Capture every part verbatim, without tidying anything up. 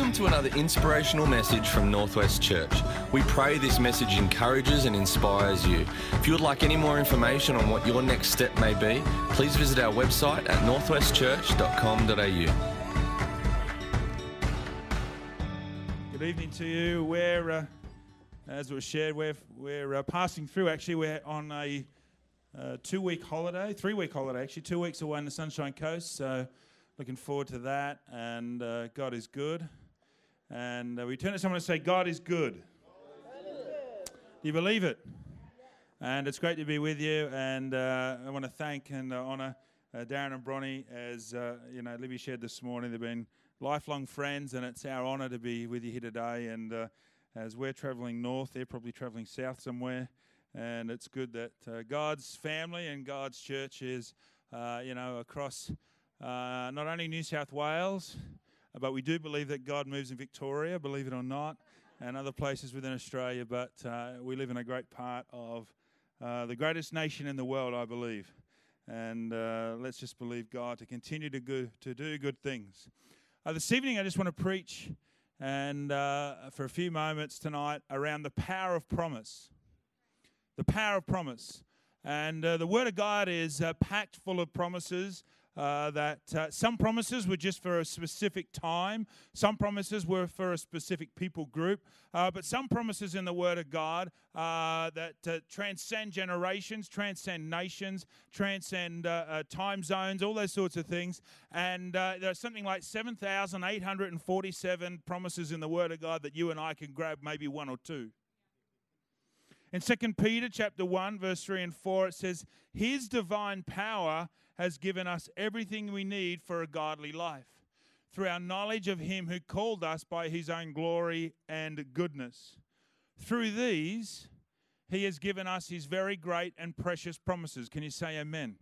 Welcome to another inspirational message from Northwest Church. We pray this message encourages and inspires you. If you would like any more information on what your next step may be, please visit our website at northwest church dot com dot a u. Good evening to you. We're, uh, as was shared, we're, we're uh, passing through, actually, we're on a uh, two-week holiday, three-week holiday, actually, two weeks away on the Sunshine Coast, so looking forward to that, and uh, God is good. And uh, we turn to someone and say, God is good. God is good. Do you believe it? Yeah. And it's great to be with you. And uh, I want to thank and uh, honour uh, Darren and Bronnie, as uh, you know, Libby shared this morning. They've been lifelong friends, and it's our honour to be with you here today. And uh, as we're travelling north, they're probably travelling south somewhere. And it's good that uh, God's family and God's church is, uh, you know, across. Uh, not only New South Wales, but we do believe that God moves in Victoria, believe it or not, and other places within Australia, but uh, we live in a great part of uh, the greatest nation in the world, I believe. And uh, let's just believe God to continue to, go, to do good things. Uh, this evening, I just want to preach and uh, for a few moments tonight around the power of promise. The power of promise. And uh, the Word of God is uh, packed full of promises. Uh, that uh, some promises were just for a specific time, some promises were for a specific people group, uh, but some promises in the Word of God uh, that uh, transcend generations, transcend nations, transcend uh, uh, time zones, all those sorts of things. And uh, there's something like seven thousand eight hundred forty-seven promises in the Word of God that you and I can grab maybe one or two. In Second Peter chapter one, verse three and four, it says, His divine power has given us everything we need for a godly life, through our knowledge of Him who called us by His own glory and goodness. Through these, He has given us His very great and precious promises. Can you say amen? Amen.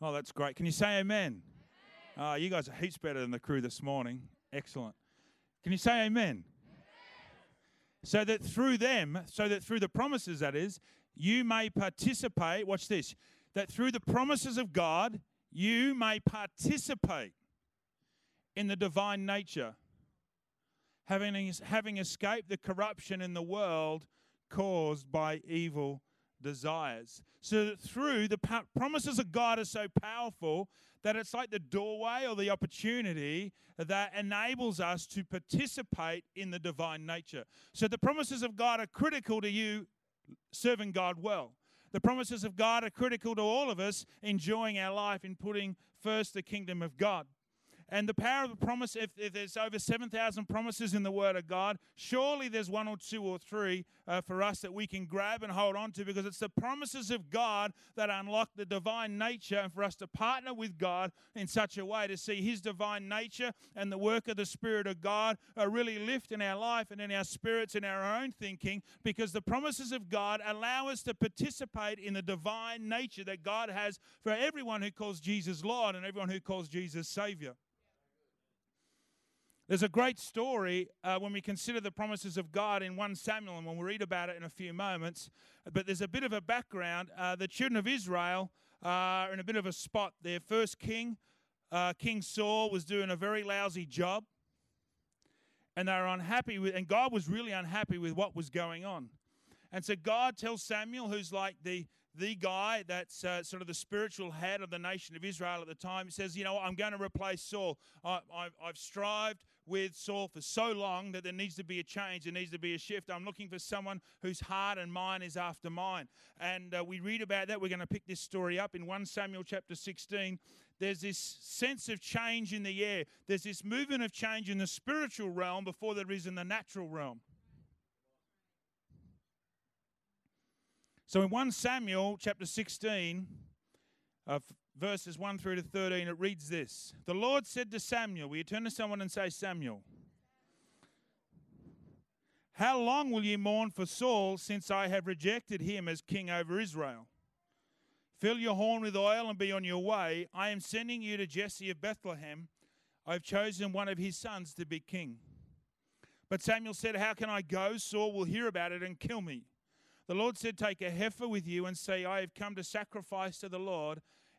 Oh, that's great. Can you say amen? Amen. Uh, you guys are heaps better than the crew this morning. Excellent. Can you say amen? Amen. So that through them, so that through the promises, that is, you may participate, watch this, that through the promises of God, you may participate in the divine nature, having, having escaped the corruption in the world caused by evil desires. So that through the pa- promises of God are so powerful that it's like the doorway or the opportunity that enables us to participate in the divine nature. So the promises of God are critical to you serving God well. The promises of God are critical to all of us enjoying our life in putting first the kingdom of God. And the power of the promise, if, if there's over seven thousand promises in the Word of God, surely there's one or two or three uh, for us that we can grab and hold on to, because it's the promises of God that unlock the divine nature, and for us to partner with God in such a way to see His divine nature and the work of the Spirit of God uh, really lift in our life and in our spirits and our own thinking, because the promises of God allow us to participate in the divine nature that God has for everyone who calls Jesus Lord and everyone who calls Jesus Savior. There's a great story uh, when we consider the promises of God in First Samuel, and we'll read about it in a few moments. But there's a bit of a background. Uh, the children of Israel uh, are in a bit of a spot. Their first king, uh, King Saul, was doing a very lousy job. And they were unhappy, with, and God was really unhappy with what was going on. And so God tells Samuel, who's like the, the guy that's uh, sort of the spiritual head of the nation of Israel at the time, he says, you know what, I'm going to replace Saul. I, I, I've strived with Saul for so long that there needs to be a change, there needs to be a shift. I'm looking for someone whose heart and mind is after mine. And uh, we read about that. We're going to pick this story up in First Samuel chapter sixteen. There's this sense of change in the air. There's this movement of change in the spiritual realm before there is in the natural realm. So in First Samuel chapter sixteen, uh, verses one through to thirteen, it reads this. The Lord said to Samuel, will you turn to someone and say, Samuel, how long will you mourn for Saul, since I have rejected him as king over Israel? Fill your horn with oil and be on your way. I am sending you to Jesse of Bethlehem. I have chosen one of his sons to be king. But Samuel said, how can I go? Saul will hear about it and kill me. The Lord said, take a heifer with you and say, I have come to sacrifice to the Lord.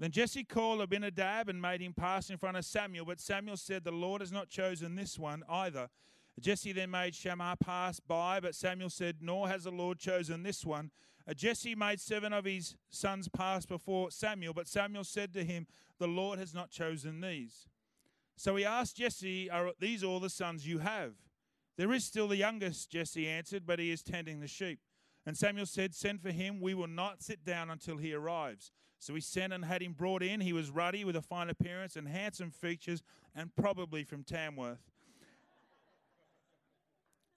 Then Jesse called Abinadab and made him pass in front of Samuel. But Samuel said, the Lord has not chosen this one either. Jesse then made Shammah pass by, but Samuel said, nor has the Lord chosen this one. Jesse made seven of his sons pass before Samuel, but Samuel said to him, the Lord has not chosen these. So he asked Jesse, are these all the sons you have? There is still the youngest, Jesse answered, but he is tending the sheep. And Samuel said, send for him. We will not sit down until he arrives. So he sent and had him brought in. He was ruddy with a fine appearance and handsome features and probably from Tamworth.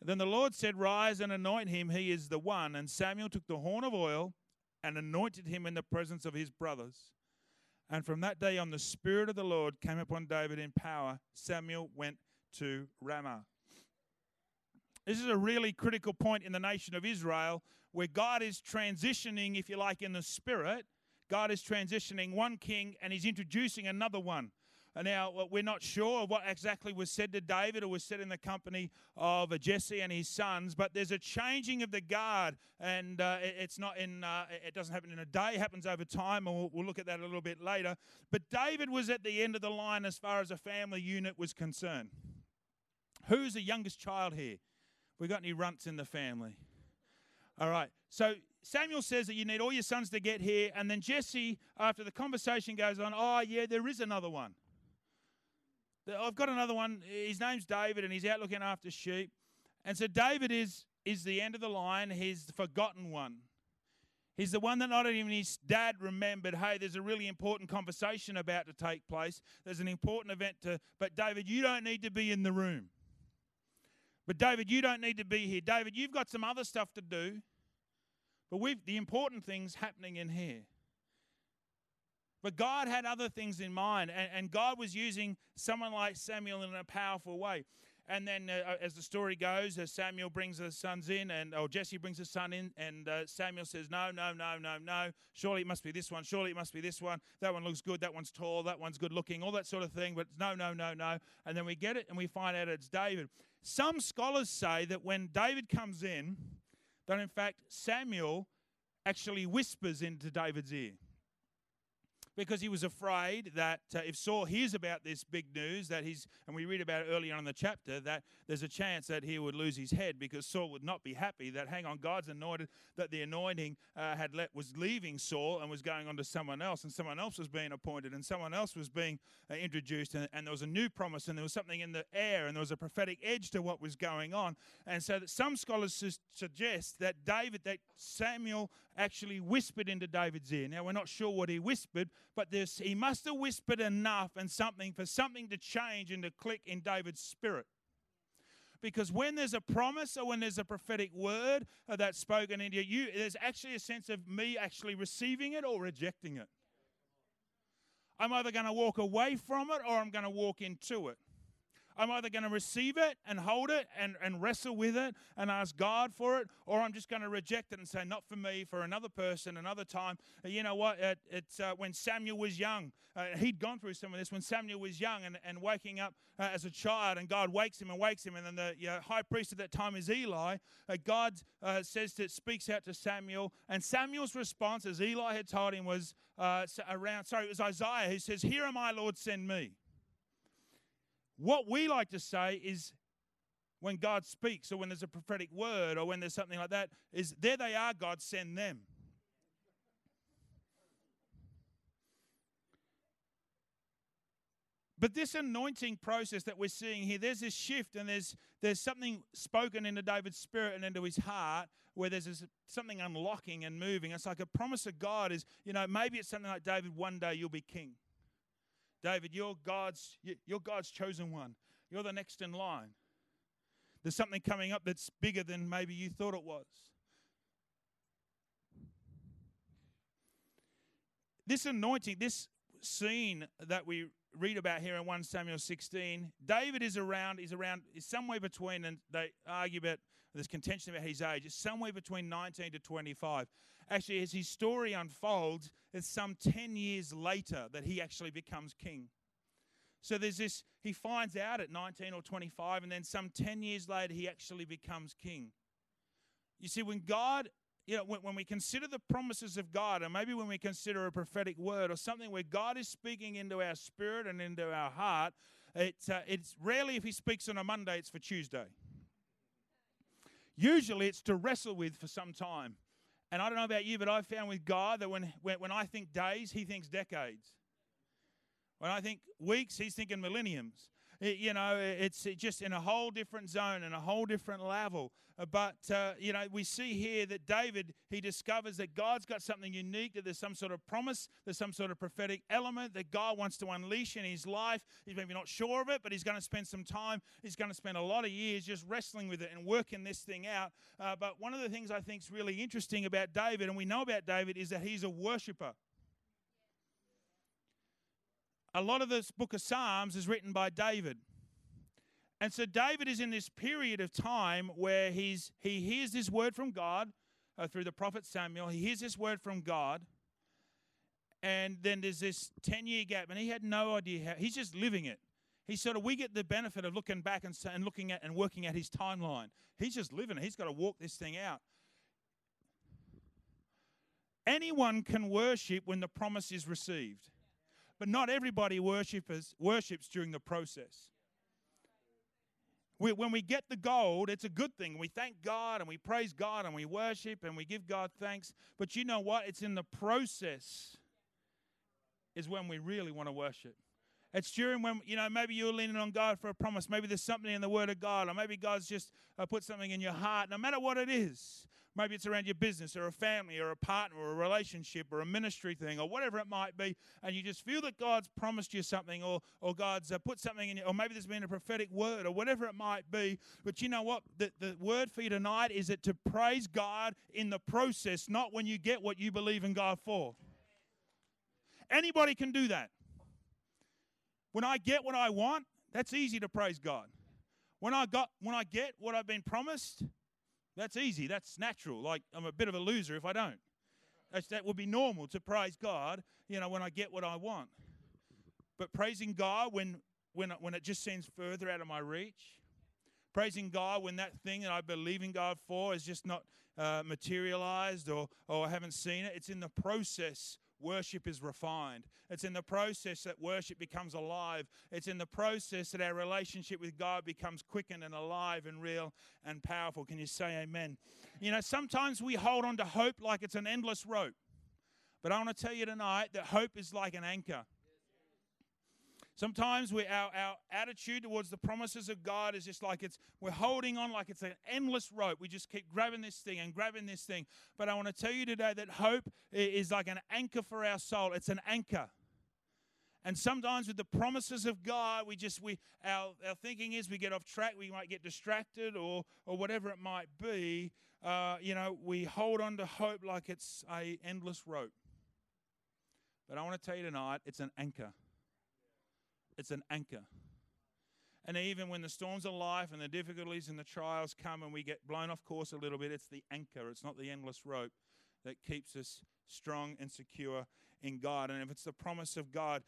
Then the Lord said, rise and anoint him. He is the one. And Samuel took the horn of oil and anointed him in the presence of his brothers. And from that day on, the Spirit of the Lord came upon David in power. Samuel went to Ramah. This is a really critical point in the nation of Israel where God is transitioning, if you like, in the Spirit. God is transitioning one king and he's introducing another one. And now, we're not sure of what exactly was said to David or was said in the company of Jesse and his sons, but there's a changing of the guard, and uh, it's not in. Uh, it doesn't happen in a day. It happens over time, and we'll, we'll look at that a little bit later. But David was at the end of the line as far as a family unit was concerned. Who's the youngest child here? We got any runts in the family? All right, so Samuel says that you need all your sons to get here, and then Jesse, after the conversation goes on, oh, yeah, there is another one. I've got another one. His name's David, and he's out looking after sheep. And so David is, is the end of the line. He's the forgotten one. He's the one that not even his dad remembered, hey, there's a really important conversation about to take place. There's an important event to, but David, you don't need to be in the room. But David, you don't need to be here. David, you've got some other stuff to do. But we've the important things happening in here. But God had other things in mind, and, and God was using someone like Samuel in a powerful way. And then, uh, as the story goes, uh, Samuel brings the sons in, and or Jesse brings the son in, and uh, Samuel says, "No, no, no, no, no. Surely it must be this one. Surely it must be this one. That one looks good. That one's tall. That one's good looking. All that sort of thing. But no, no, no, no." And then we get it, and we find out it's David. Some scholars say that when David comes in, that in fact Samuel actually whispers into David's ear because he was afraid that uh, if Saul hears about this big news, that he's, and we read about it early on in the chapter, that there's a chance that he would lose his head because Saul would not be happy that, hang on, God's anointed, that the anointing uh, had let was leaving Saul and was going on to someone else, and someone else was being appointed, and someone else was being uh, introduced, and, and there was a new promise, and there was something in the air, and there was a prophetic edge to what was going on. And so that some scholars su- suggest that David, that Samuel actually whispered into David's ear. Now, we're not sure what he whispered, but this, he must have whispered enough and something for something to change and to click in David's spirit. Because when there's a promise or when there's a prophetic word that's spoken into you, there's actually a sense of me actually receiving it or rejecting it. I'm either going to walk away from it or I'm going to walk into it. I'm either going to receive it and hold it and, and wrestle with it and ask God for it, or I'm just going to reject it and say, not for me, for another person, another time. You know what? It, it's uh, when Samuel was young. Uh, he'd gone through some of this when Samuel was young and, and waking up uh, as a child, and God wakes him and wakes him. And then the you know, high priest at that time is Eli. Uh, God uh, says to, speaks out to Samuel. And Samuel's response, as Eli had told him, was uh, around, sorry, it was Isaiah who says, here am I, Lord, send me. What we like to say is when God speaks or when there's a prophetic word or when there's something like that is, there they are, God, send them. But this anointing process that we're seeing here, there's this shift and there's there's something spoken into David's spirit and into his heart where there's this, something unlocking and moving. It's like a promise of God is, you know, maybe it's something like, David, one day you'll be king. David, you're God's, you're God's chosen one. You're the next in line. There's something coming up that's bigger than maybe you thought it was. This anointing, this scene that we read about here in First Samuel sixteen, David is around, is around, is somewhere between, and they argue about, there's contention about his age, it's somewhere between nineteen to twenty-five. Actually, as his story unfolds, it's some ten years later that he actually becomes king. So there's this, he finds out at nineteen or twenty-five, and then some ten years later, he actually becomes king. You see, when God, you know, when, when we consider the promises of God, and maybe when we consider a prophetic word or something where God is speaking into our spirit and into our heart, it, uh, it's rarely if he speaks on a Monday, it's for Tuesday. Usually it's to wrestle with for some time. And I don't know about you, but I've found with God that when, when, when I think days, he thinks decades. When I think weeks, he's thinking millenniums. It, you know, it's just in a whole different zone and a whole different level. But, uh, you know, we see here that David, he discovers that God's got something unique, that there's some sort of promise, there's some sort of prophetic element that God wants to unleash in his life. He's maybe not sure of it, but he's going to spend some time, he's going to spend a lot of years just wrestling with it and working this thing out. Uh, but one of the things I think is really interesting about David, and we know about David, is that he's a worshiper. A lot of this book of Psalms is written by David. And so David is in this period of time where he's he hears this word from God uh, through the prophet Samuel. He hears this word from God. And then there's this ten-year gap. And he had no idea how. He's just living it. He sort of, we get the benefit of looking back and, and looking at and working at his timeline. He's just living it. He's got to walk this thing out. Anyone can worship when the promise is received. But not everybody worships, worships during the process. We, when we get the gold, it's a good thing. We thank God and we praise God and we worship and we give God thanks. But you know what? It's in the process is when we really want to worship. It's during when, you know, maybe you're leaning on God for a promise. Maybe there's something in the Word of God, or maybe God's just uh, put something in your heart, no matter what it is. Maybe it's around your business or a family or a partner or a relationship or a ministry thing or whatever it might be, and you just feel that God's promised you something or or God's uh, put something in you, or maybe there's been a prophetic word or whatever it might be. But you know what? The, the word for you tonight is that to praise God in the process, not when you get what you believe in God for. Anybody can do that. When I get what I want, that's easy to praise God. When I got, when I get what I've been promised, that's easy. That's natural. Like, I'm a bit of a loser if I don't. That's, that would be normal to praise God, you know, when I get what I want. But praising God when, when, when it just seems further out of my reach. Praising God when that thing that I believe in God for is just not uh, materialized or, or I haven't seen it. It's in the process worship is refined. It's in the process that worship becomes alive. It's in the process that our relationship with God becomes quickened and alive and real and powerful. Can you say amen? You know, sometimes we hold on to hope like it's an endless rope. But I want to tell you tonight that hope is like an anchor. Sometimes we, our, our attitude towards the promises of God is just like it's we're holding on like it's an endless rope. We just keep grabbing this thing and grabbing this thing. But I want to tell you today that hope is like an anchor for our soul. It's an anchor. And sometimes with the promises of God, we just we our, our thinking is we get off track. We might get distracted or or whatever it might be. Uh, you know, we hold on to hope like it's an endless rope. But I want to tell you tonight, it's an anchor. It's an anchor. And even when the storms of life and the difficulties and the trials come and we get blown off course a little bit, it's the anchor. It's not the endless rope that keeps us strong and secure in God. And if it's the promise of God,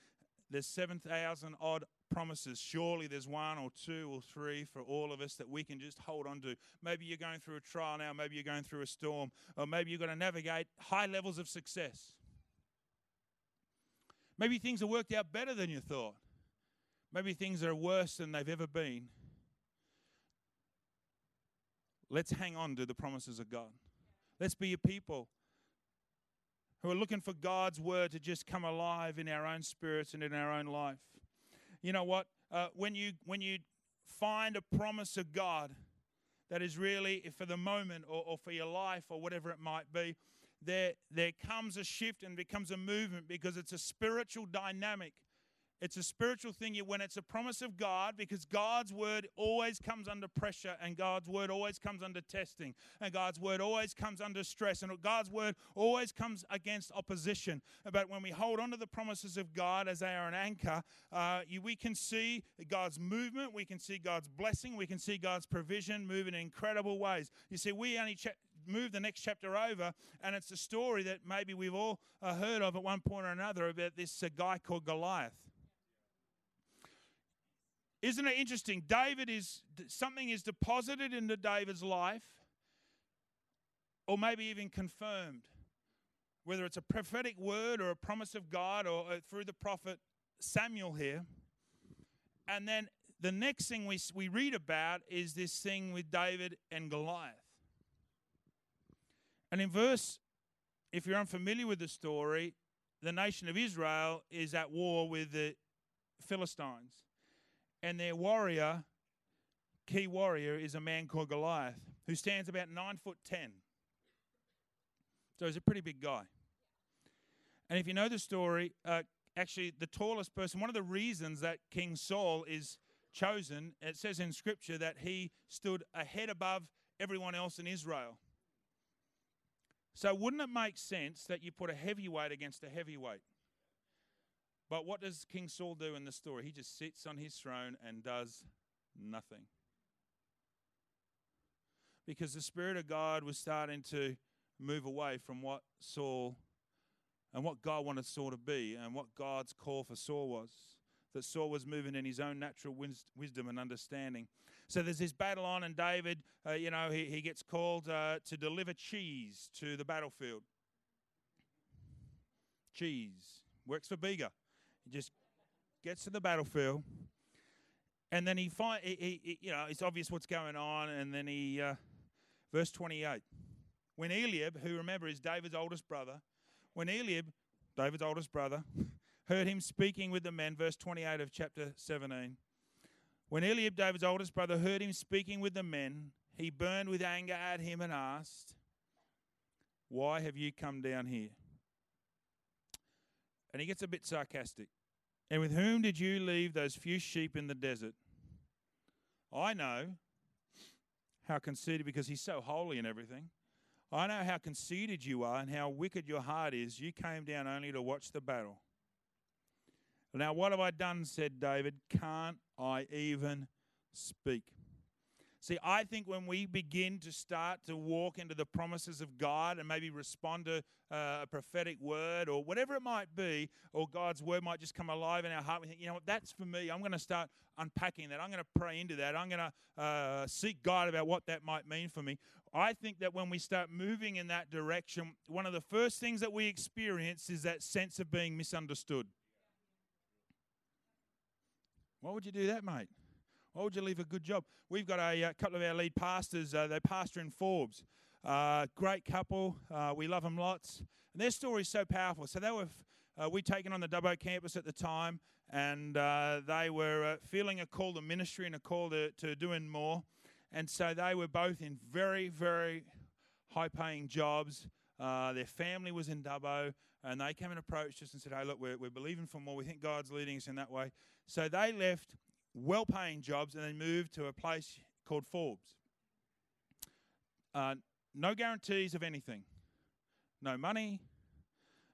there's seven thousand odd promises. Surely there's one or two or three for all of us that we can just hold on to. Maybe you're going through a trial now. Maybe you're going through a storm. Or maybe you've got to navigate high levels of success. Maybe things have worked out better than you thought. Maybe things are worse than they've ever been. Let's hang on to the promises of God. Let's be a people who are looking for God's word to just come alive in our own spirits and in our own life. you know what? Uh, when you when you find a promise of God that is really for the moment or, or for your life or whatever it might be, there there comes a shift and becomes a movement, because it's a spiritual dynamic. It's a spiritual thing when it's a promise of God, because God's word always comes under pressure, and God's word always comes under testing, and God's word always comes under stress, and God's word always comes against opposition. But when we hold on to the promises of God as they are an anchor, uh, you, we can see God's movement, we can see God's blessing, we can see God's provision move in incredible ways. You see, we only check. Move the next chapter over, and it's a story that maybe we've all uh, heard of at one point or another about this uh, guy called Goliath. Isn't it interesting? David is something is deposited into David's life, or maybe even confirmed, whether it's a prophetic word or a promise of God or uh, through the prophet Samuel here. And then the next thing we we read about is this thing with David and Goliath. And in verse, if you're unfamiliar with the story, the nation of Israel is at war with the Philistines. And their warrior, key warrior, is a man called Goliath, who stands about nine foot ten. So he's a pretty big guy. And if you know the story, uh, actually the tallest person, one of the reasons that King Saul is chosen, it says in Scripture that he stood a head above everyone else in Israel. So wouldn't it make sense that you put a heavyweight against a heavyweight? But what does King Saul do in the story? He just sits on his throne and does nothing. Because the Spirit of God was starting to move away from what Saul and what God wanted Saul to be and what God's call for Saul was. That Saul was moving in his own natural wisdom and understanding. So there's this battle on, and David, uh, you know, he, he gets called uh, to deliver cheese to the battlefield. Cheese. Works for Bega. He just gets to the battlefield, and then he, find, he, he you know, it's obvious what's going on, and then he, uh, verse twenty-eight, when Eliab, who remember is David's oldest brother, when Eliab, David's oldest brother, heard him speaking with the men, verse twenty-eight of chapter seventeen. When Eliab, David's oldest brother, heard him speaking with the men, he burned with anger at him and asked, "Why have you come down here?" And he gets a bit sarcastic. "And with whom did you leave those few sheep in the desert? I know how conceited," because he's so holy and everything, "I know how conceited you are and how wicked your heart is. You came down only to watch the battle." "Now what have I done?" said David. "Can't I even speak?" See, I think when we begin to start to walk into the promises of God and maybe respond to uh, a prophetic word or whatever it might be, or God's word might just come alive in our heart, we think, you know what, that's for me. I'm going to start unpacking that. I'm going to pray into that. I'm going to uh, seek God about what that might mean for me. I think that when we start moving in that direction, one of the first things that we experience is that sense of being misunderstood. Why would you do that, mate? Why would you leave a good job? We've got a, a couple of our lead pastors. Uh, they pastor in Forbes. Uh, great couple. Uh, we love them lots. And their story is so powerful. So they were uh, we taken on the Dubbo campus at the time, and uh, they were uh, feeling a call to ministry and a call to, to doing more. And so they were both in very, very high-paying jobs. Uh, their family was in Dubbo, and they came and approached us and said, "Hey, look, we're, we're believing for more. We think God's leading us in that way." So they left well-paying jobs and then moved to a place called Forbes. Uh, no guarantees of anything. No money,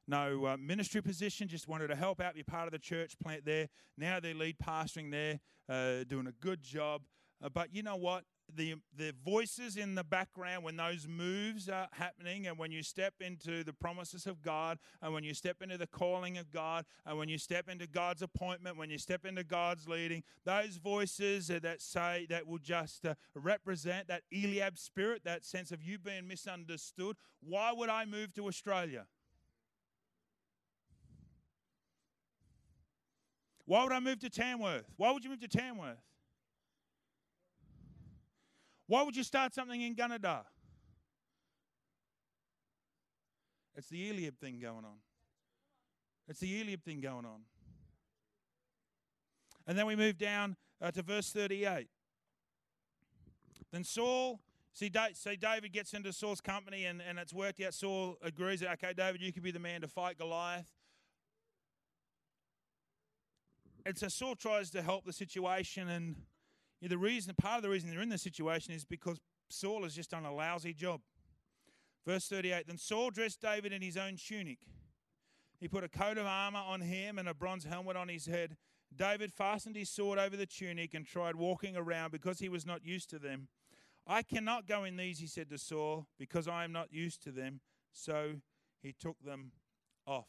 no uh, ministry position, just wanted to help out, be part of the church plant there. Now they're lead pastoring there, uh, doing a good job. Uh, but you know what? The the voices in the background when those moves are happening, and when you step into the promises of God, and when you step into the calling of God, and when you step into God's appointment, when you step into God's leading, those voices that say that will just uh, represent that Eliab spirit, that sense of you being misunderstood. Why would I move to Australia? Why would I move to Tamworth? Why would you move to Tamworth? Why would you start something in Gunnedah? It's the Eliab thing going on. It's the Eliab thing going on. And then we move down uh, to verse thirty-eight. Then Saul, see, so David gets into Saul's company, and, and it's worked out. Saul agrees that, okay, David, you could be the man to fight Goliath. And so Saul tries to help the situation, and you know, the reason, part of the reason they're in this situation is because Saul has just done a lousy job. Verse thirty-eight, then Saul dressed David in his own tunic. He put a coat of armor on him and a bronze helmet on his head. David fastened his sword over the tunic and tried walking around because he was not used to them. I cannot go in these, he said to Saul, because I am not used to them. So he took them off.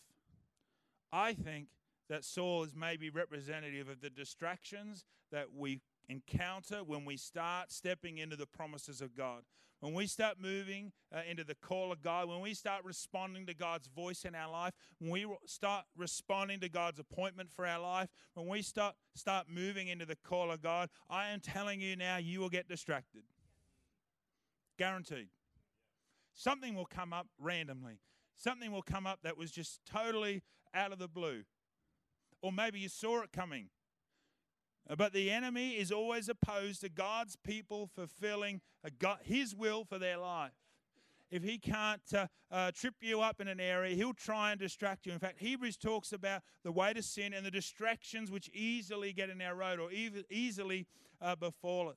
I think that Saul is maybe representative of the distractions that we encounter when we start stepping into the promises of God. When we start moving uh, into the call of God, when we start responding to God's voice in our life, when we start responding to God's appointment for our life, when we start start moving into the call of God, I am telling you now, you will get distracted. Guaranteed. Something will come up randomly. Something will come up that was just totally out of the blue. Or maybe you saw it coming. But the enemy is always opposed to God's people fulfilling God, his will for their life. If he can't uh, uh, trip you up in an area, he'll try and distract you. In fact, Hebrews talks about the way to sin and the distractions which easily get in our road or e- easily uh, befall us.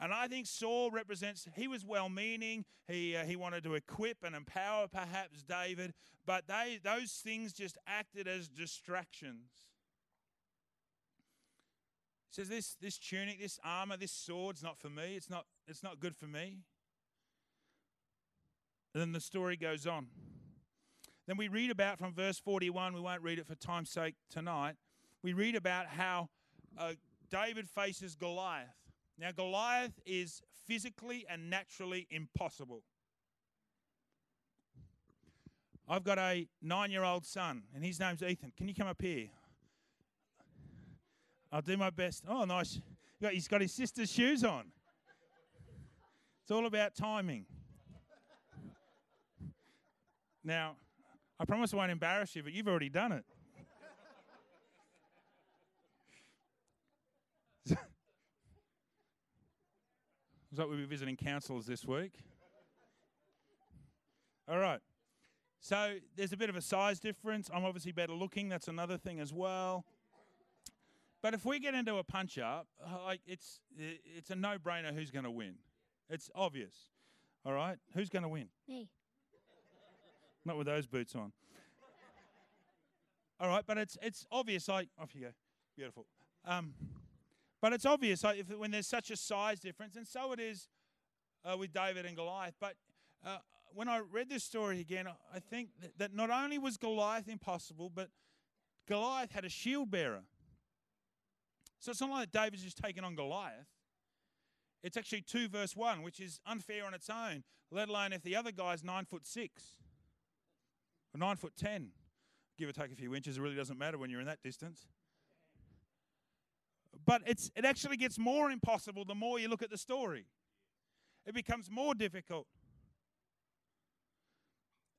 And I think Saul represents, he was well-meaning, he uh, he wanted to equip and empower perhaps David, but they those things just acted as distractions. He says, this, this tunic, this armor, this sword's not for me. It's not, it's not good for me. And then the story goes on. Then we read about from verse forty-one, we won't read it for time's sake tonight. We read about how uh, David faces Goliath. Now, Goliath is physically and naturally impossible. I've got a nine-year-old son, and his name's Ethan. Can you come up here? I'll do my best. Oh, nice. He's got his sister's shoes on. It's all about timing. Now, I promise I won't embarrass you, but you've already done it. It's like we'll be visiting councils this week. All right. So there's a bit of a size difference. I'm obviously better looking. That's another thing as well. But if we get into a punch-up, like it's it's a no-brainer who's going to win. It's obvious. All right? Who's going to win? Me. Not with those boots on. All right, but it's it's obvious. Like, off you go. Beautiful. Um, but it's obvious like, if, when there's such a size difference, and so it is uh, with David and Goliath. But uh, when I read this story again, I think that, that not only was Goliath impossible, but Goliath had a shield bearer. So it's not like David's just taken on Goliath. It's actually two verse one, which is unfair on its own, let alone if the other guy's nine foot six or nine foot ten. Give or take a few inches, it really doesn't matter when you're in that distance. But it's it actually gets more impossible the more you look at the story. It becomes more difficult.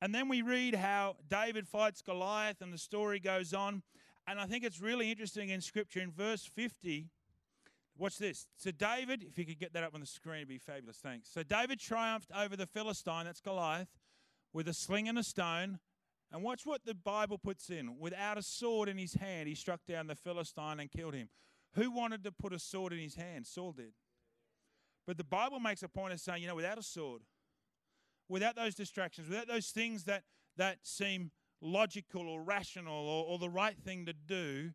And then we read how David fights Goliath and the story goes on. And I think it's really interesting in Scripture, in verse fifty, watch this. So David, if you could get that up on the screen, it'd be fabulous, thanks. So David triumphed over the Philistine, that's Goliath, with a sling and a stone. And watch what the Bible puts in. Without a sword in his hand, he struck down the Philistine and killed him. Who wanted to put a sword in his hand? Saul did. But the Bible makes a point of saying, you know, without a sword, without those distractions, without those things that, that seem logical or rational or, or the right thing to do,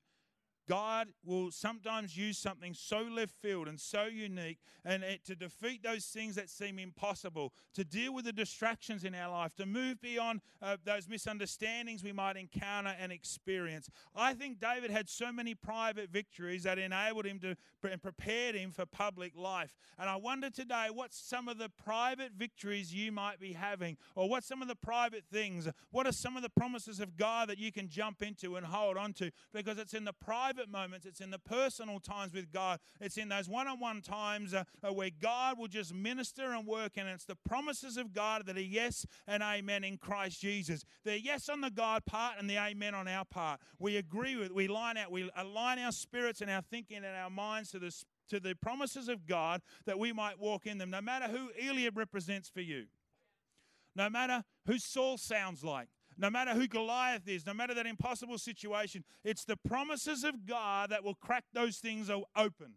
God will sometimes use something so left field and so unique and it, to defeat those things that seem impossible, to deal with the distractions in our life, to move beyond uh, those misunderstandings we might encounter and experience. I think David had so many private victories that enabled him to and prepared him for public life. And I wonder today what some of the private victories you might be having, or what some of the private things, what are some of the promises of God that you can jump into and hold on to, because it's in the private private moments. It's in the personal times with God. It's in those one-on-one times uh, where God will just minister and work. And it's the promises of God that are yes and amen in Christ Jesus. The yes on the God part and the amen on our part. We agree with, we line out, we align our spirits and our thinking and our minds to the spirit. To the promises of God, that we might walk in them. No matter who Eliab represents for you, no matter who Saul sounds like, no matter who Goliath is, no matter that impossible situation, it's the promises of God that will crack those things open.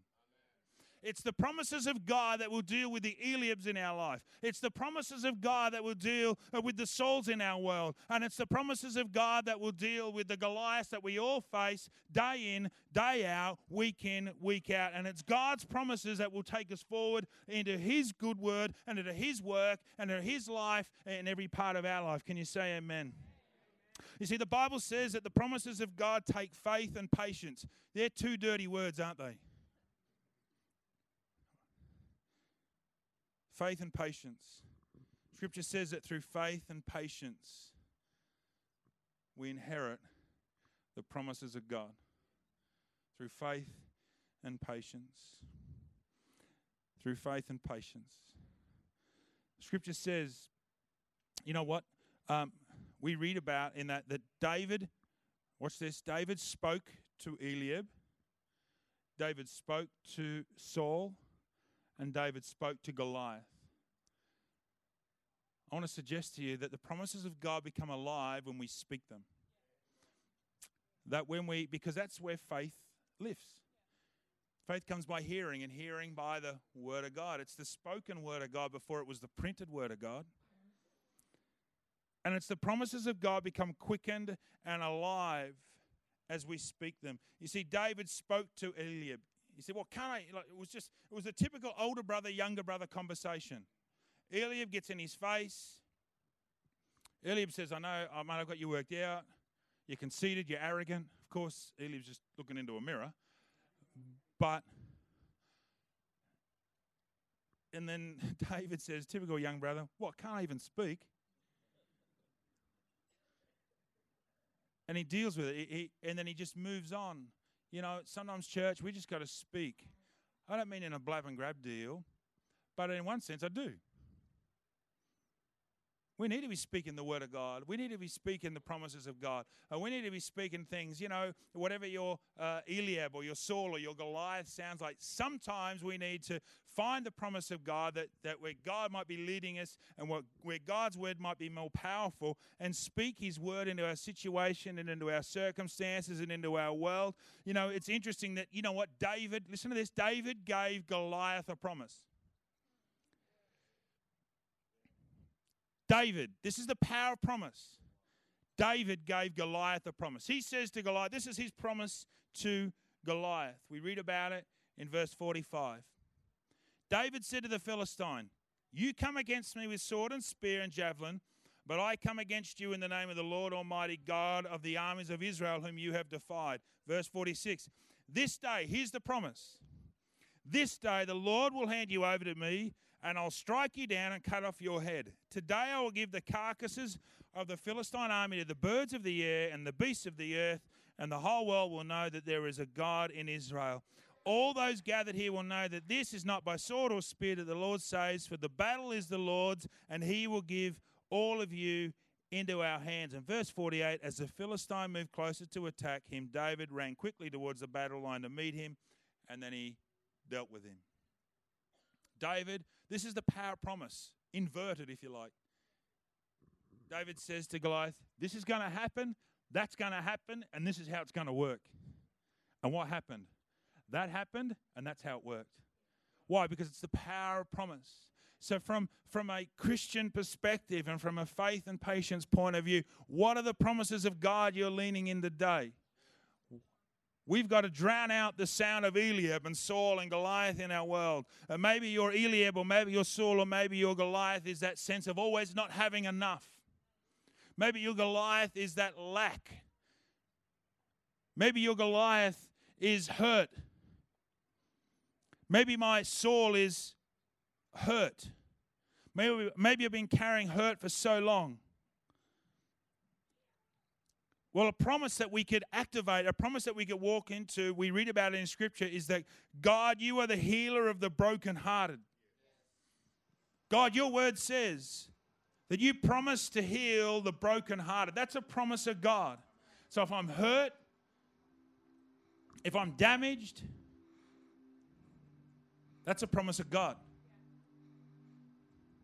It's the promises of God that will deal with the Eliabs in our life. It's the promises of God that will deal with the Sauls in our world. And it's the promises of God that will deal with the Goliaths that we all face day in, day out, week in, week out. And it's God's promises that will take us forward into His good word and into His work and into His life and every part of our life. Can you say amen? You see, the Bible says that the promises of God take faith and patience. They're two dirty words, aren't they? Faith and patience. Scripture says that through faith and patience, we inherit the promises of God. Through faith and patience. Through faith and patience. Scripture says, you know what? Um, we read about in that that David, watch this, David spoke to Eliab. David spoke to Saul. And David spoke to Goliath. I want to suggest to you that the promises of God become alive when we speak them. That when we, because that's where faith lives. Faith comes by hearing, and hearing by the Word of God. It's the spoken Word of God before it was the printed Word of God. And it's the promises of God become quickened and alive as we speak them. You see, David spoke to Eliab. He said, well, can't I? Like, it was just, it was a typical older brother, younger brother conversation. Eliab gets in his face. Eliab says, I know, I might have got you worked out. You're conceited, you're arrogant. Of course, Eliab's just looking into a mirror. But, and then David says, typical young brother, what, can't I even speak? And he deals with it, he, he, and then he just moves on. You know, sometimes church, we just got to speak. I don't mean in a blab and grab deal, but in one sense I do. We need to be speaking the Word of God. We need to be speaking the promises of God. Uh, we need to be speaking things, you know, whatever your uh, Eliab or your Saul or your Goliath sounds like. Sometimes we need to find the promise of God that, that where God might be leading us and what, where God's Word might be more powerful, and speak His Word into our situation and into our circumstances and into our world. You know, it's interesting that, you know what, David, listen to this, David gave Goliath a promise. David, this is the power of promise. David gave Goliath a promise. He says to Goliath, this is his promise to Goliath. We read about it in verse forty-five. David said to the Philistine, you come against me with sword and spear and javelin, but I come against you in the name of the Lord Almighty God of the armies of Israel, whom you have defied. Verse forty-six, this day, here's the promise. This day the Lord will hand you over to me, and I'll strike you down and cut off your head. Today I will give the carcasses of the Philistine army to the birds of the air and the beasts of the earth, and the whole world will know that there is a God in Israel. All those gathered here will know that this is not by sword or spear that the Lord saves, for the battle is the Lord's, and He will give all of you into our hands. And verse forty-eight, as the Philistine moved closer to attack him, David ran quickly towards the battle line to meet him, and then he dealt with him. David, this is the power promise, inverted if you like. David says to Goliath, this is going to happen, that's going to happen, and this is how it's going to work. And what happened? That happened, and that's how it worked. Why? Because it's the power of promise. So from, from a Christian perspective and from a faith and patience point of view, what are the promises of God you're leaning in today? We've got to drown out the sound of Eliab and Saul and Goliath in our world. And maybe your Eliab or maybe your Saul or maybe your Goliath is that sense of always not having enough. Maybe your Goliath is that lack. Maybe your Goliath is hurt. Maybe my Saul is hurt. Maybe, maybe I've been carrying hurt for so long. Well, a promise that we could activate, a promise that we could walk into, we read about it in Scripture, is that, God, you are the healer of the brokenhearted. God, your word says that you promise to heal the brokenhearted. That's a promise of God. So if I'm hurt, if I'm damaged, that's a promise of God.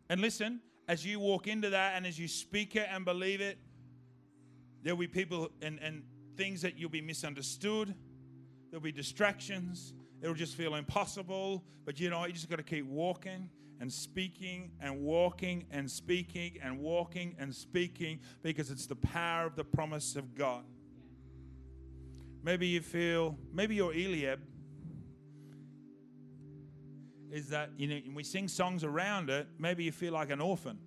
And listen, as you walk into that and as you speak it and believe it, there'll be people and, and things that you'll be misunderstood. There'll be distractions. It'll just feel impossible. But you know, you just got to keep walking and speaking and walking and speaking and walking and speaking, because it's the power of the promise of God. Yeah. Maybe you feel, maybe you're Eliab. Is that, you know, and we sing songs around it, maybe you feel like an orphan.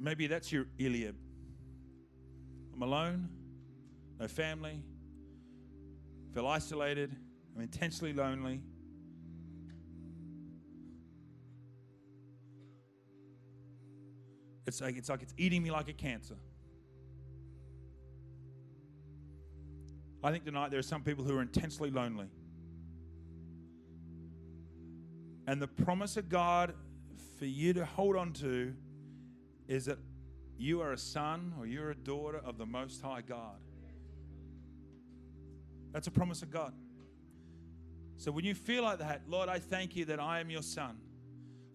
Maybe that's your Eliab. I'm alone, no family, feel isolated. I'm intensely lonely. It's like, it's like it's eating me like a cancer. I think tonight there are some people who are intensely lonely. And the promise of God for you to hold on to is that you are a son or you're a daughter of the Most High God. That's a promise of God. So when you feel like that, Lord, I thank you that I am your son.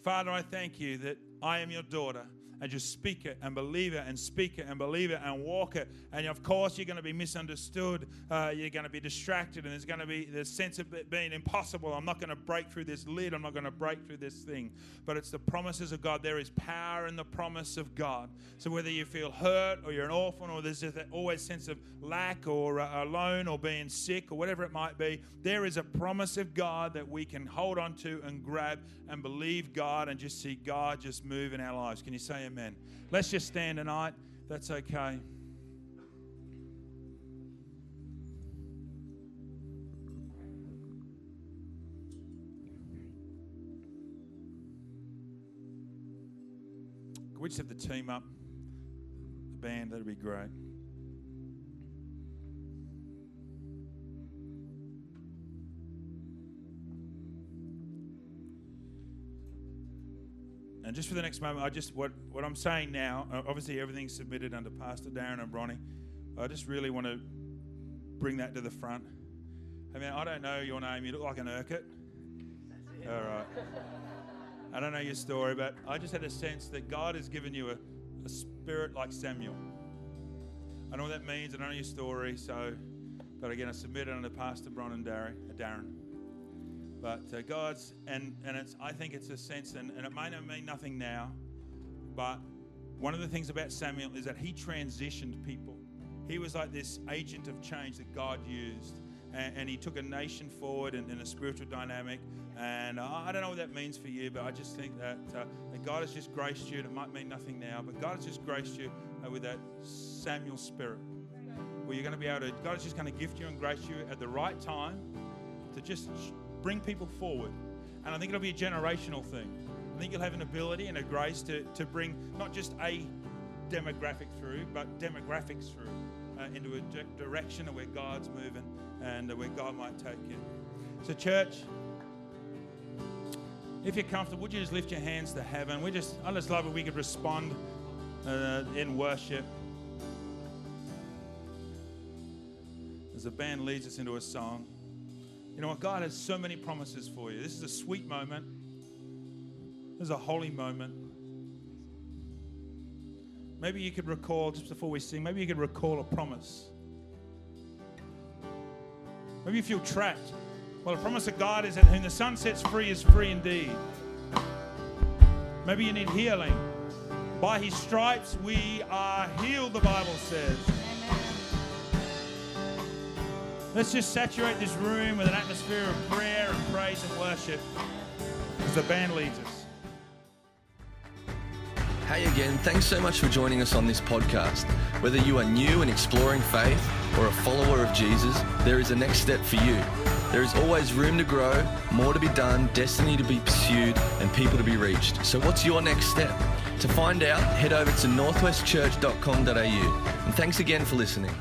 Father, I thank you that I am your daughter. And just speak it and believe it and speak it and believe it and walk it. And of course, you're going to be misunderstood. Uh, you're going to be distracted. And there's going to be this sense of it being impossible. I'm not going to break through this lid. I'm not going to break through this thing. But it's the promises of God. There is power in the promise of God. So whether you feel hurt or you're an orphan or there's that always sense of lack or uh, alone or being sick or whatever it might be, there is a promise of God that we can hold on to and grab and believe God and just see God just move in our lives. Can you say amen? Let's just stand tonight. That's okay. Can we just have the team up? The band, that'd be great. And just for the next moment, I just what, what I'm saying now, obviously everything's submitted under Pastor Darren and Bronnie. I just really want to bring that to the front. I mean, I don't know your name. You look like an Urquhart. All right. I don't know your story, but I just had a sense that God has given you a, a spirit like Samuel. I don't know what that means. I don't know your story. So, but again, I submitted under Pastor Bron and Darren. But uh, God's, and, and it's, I think it's a sense, and, and it may not mean nothing now, but one of the things about Samuel is that he transitioned people. He was like this agent of change that God used, and, and he took a nation forward in, in a spiritual dynamic. And I, I don't know what that means for you, but I just think that, uh, that God has just graced you, and it might mean nothing now, but God has just graced you uh, with that Samuel spirit, where you're going to be able to, God is just going to gift you and grace you at the right time to just bring people forward. And I think it'll be a generational thing. I think you'll have an ability and a grace to, to bring not just a demographic through, but demographics through uh, into a di- direction of where God's moving and uh, where God might take you. So church, if you're comfortable, would you just lift your hands to heaven? We just, I just love if we could respond uh, in worship. As the band leads us into a song. You know what? God has so many promises for you. This is a sweet moment. This is a holy moment. Maybe you could recall, just before we sing, maybe you could recall a promise. Maybe you feel trapped. Well, the promise of God is that whom the Son sets free is free indeed. Maybe you need healing. By His stripes we are healed, the Bible says. Let's just saturate this room with an atmosphere of prayer and praise and worship as the band leads us. Hey again, thanks so much for joining us on this podcast. Whether you are new and exploring faith or a follower of Jesus, there is a next step for you. There is always room to grow, more to be done, destiny to be pursued, and people to be reached. So what's your next step? To find out, head over to northwest church dot com dot a u. And thanks again for listening.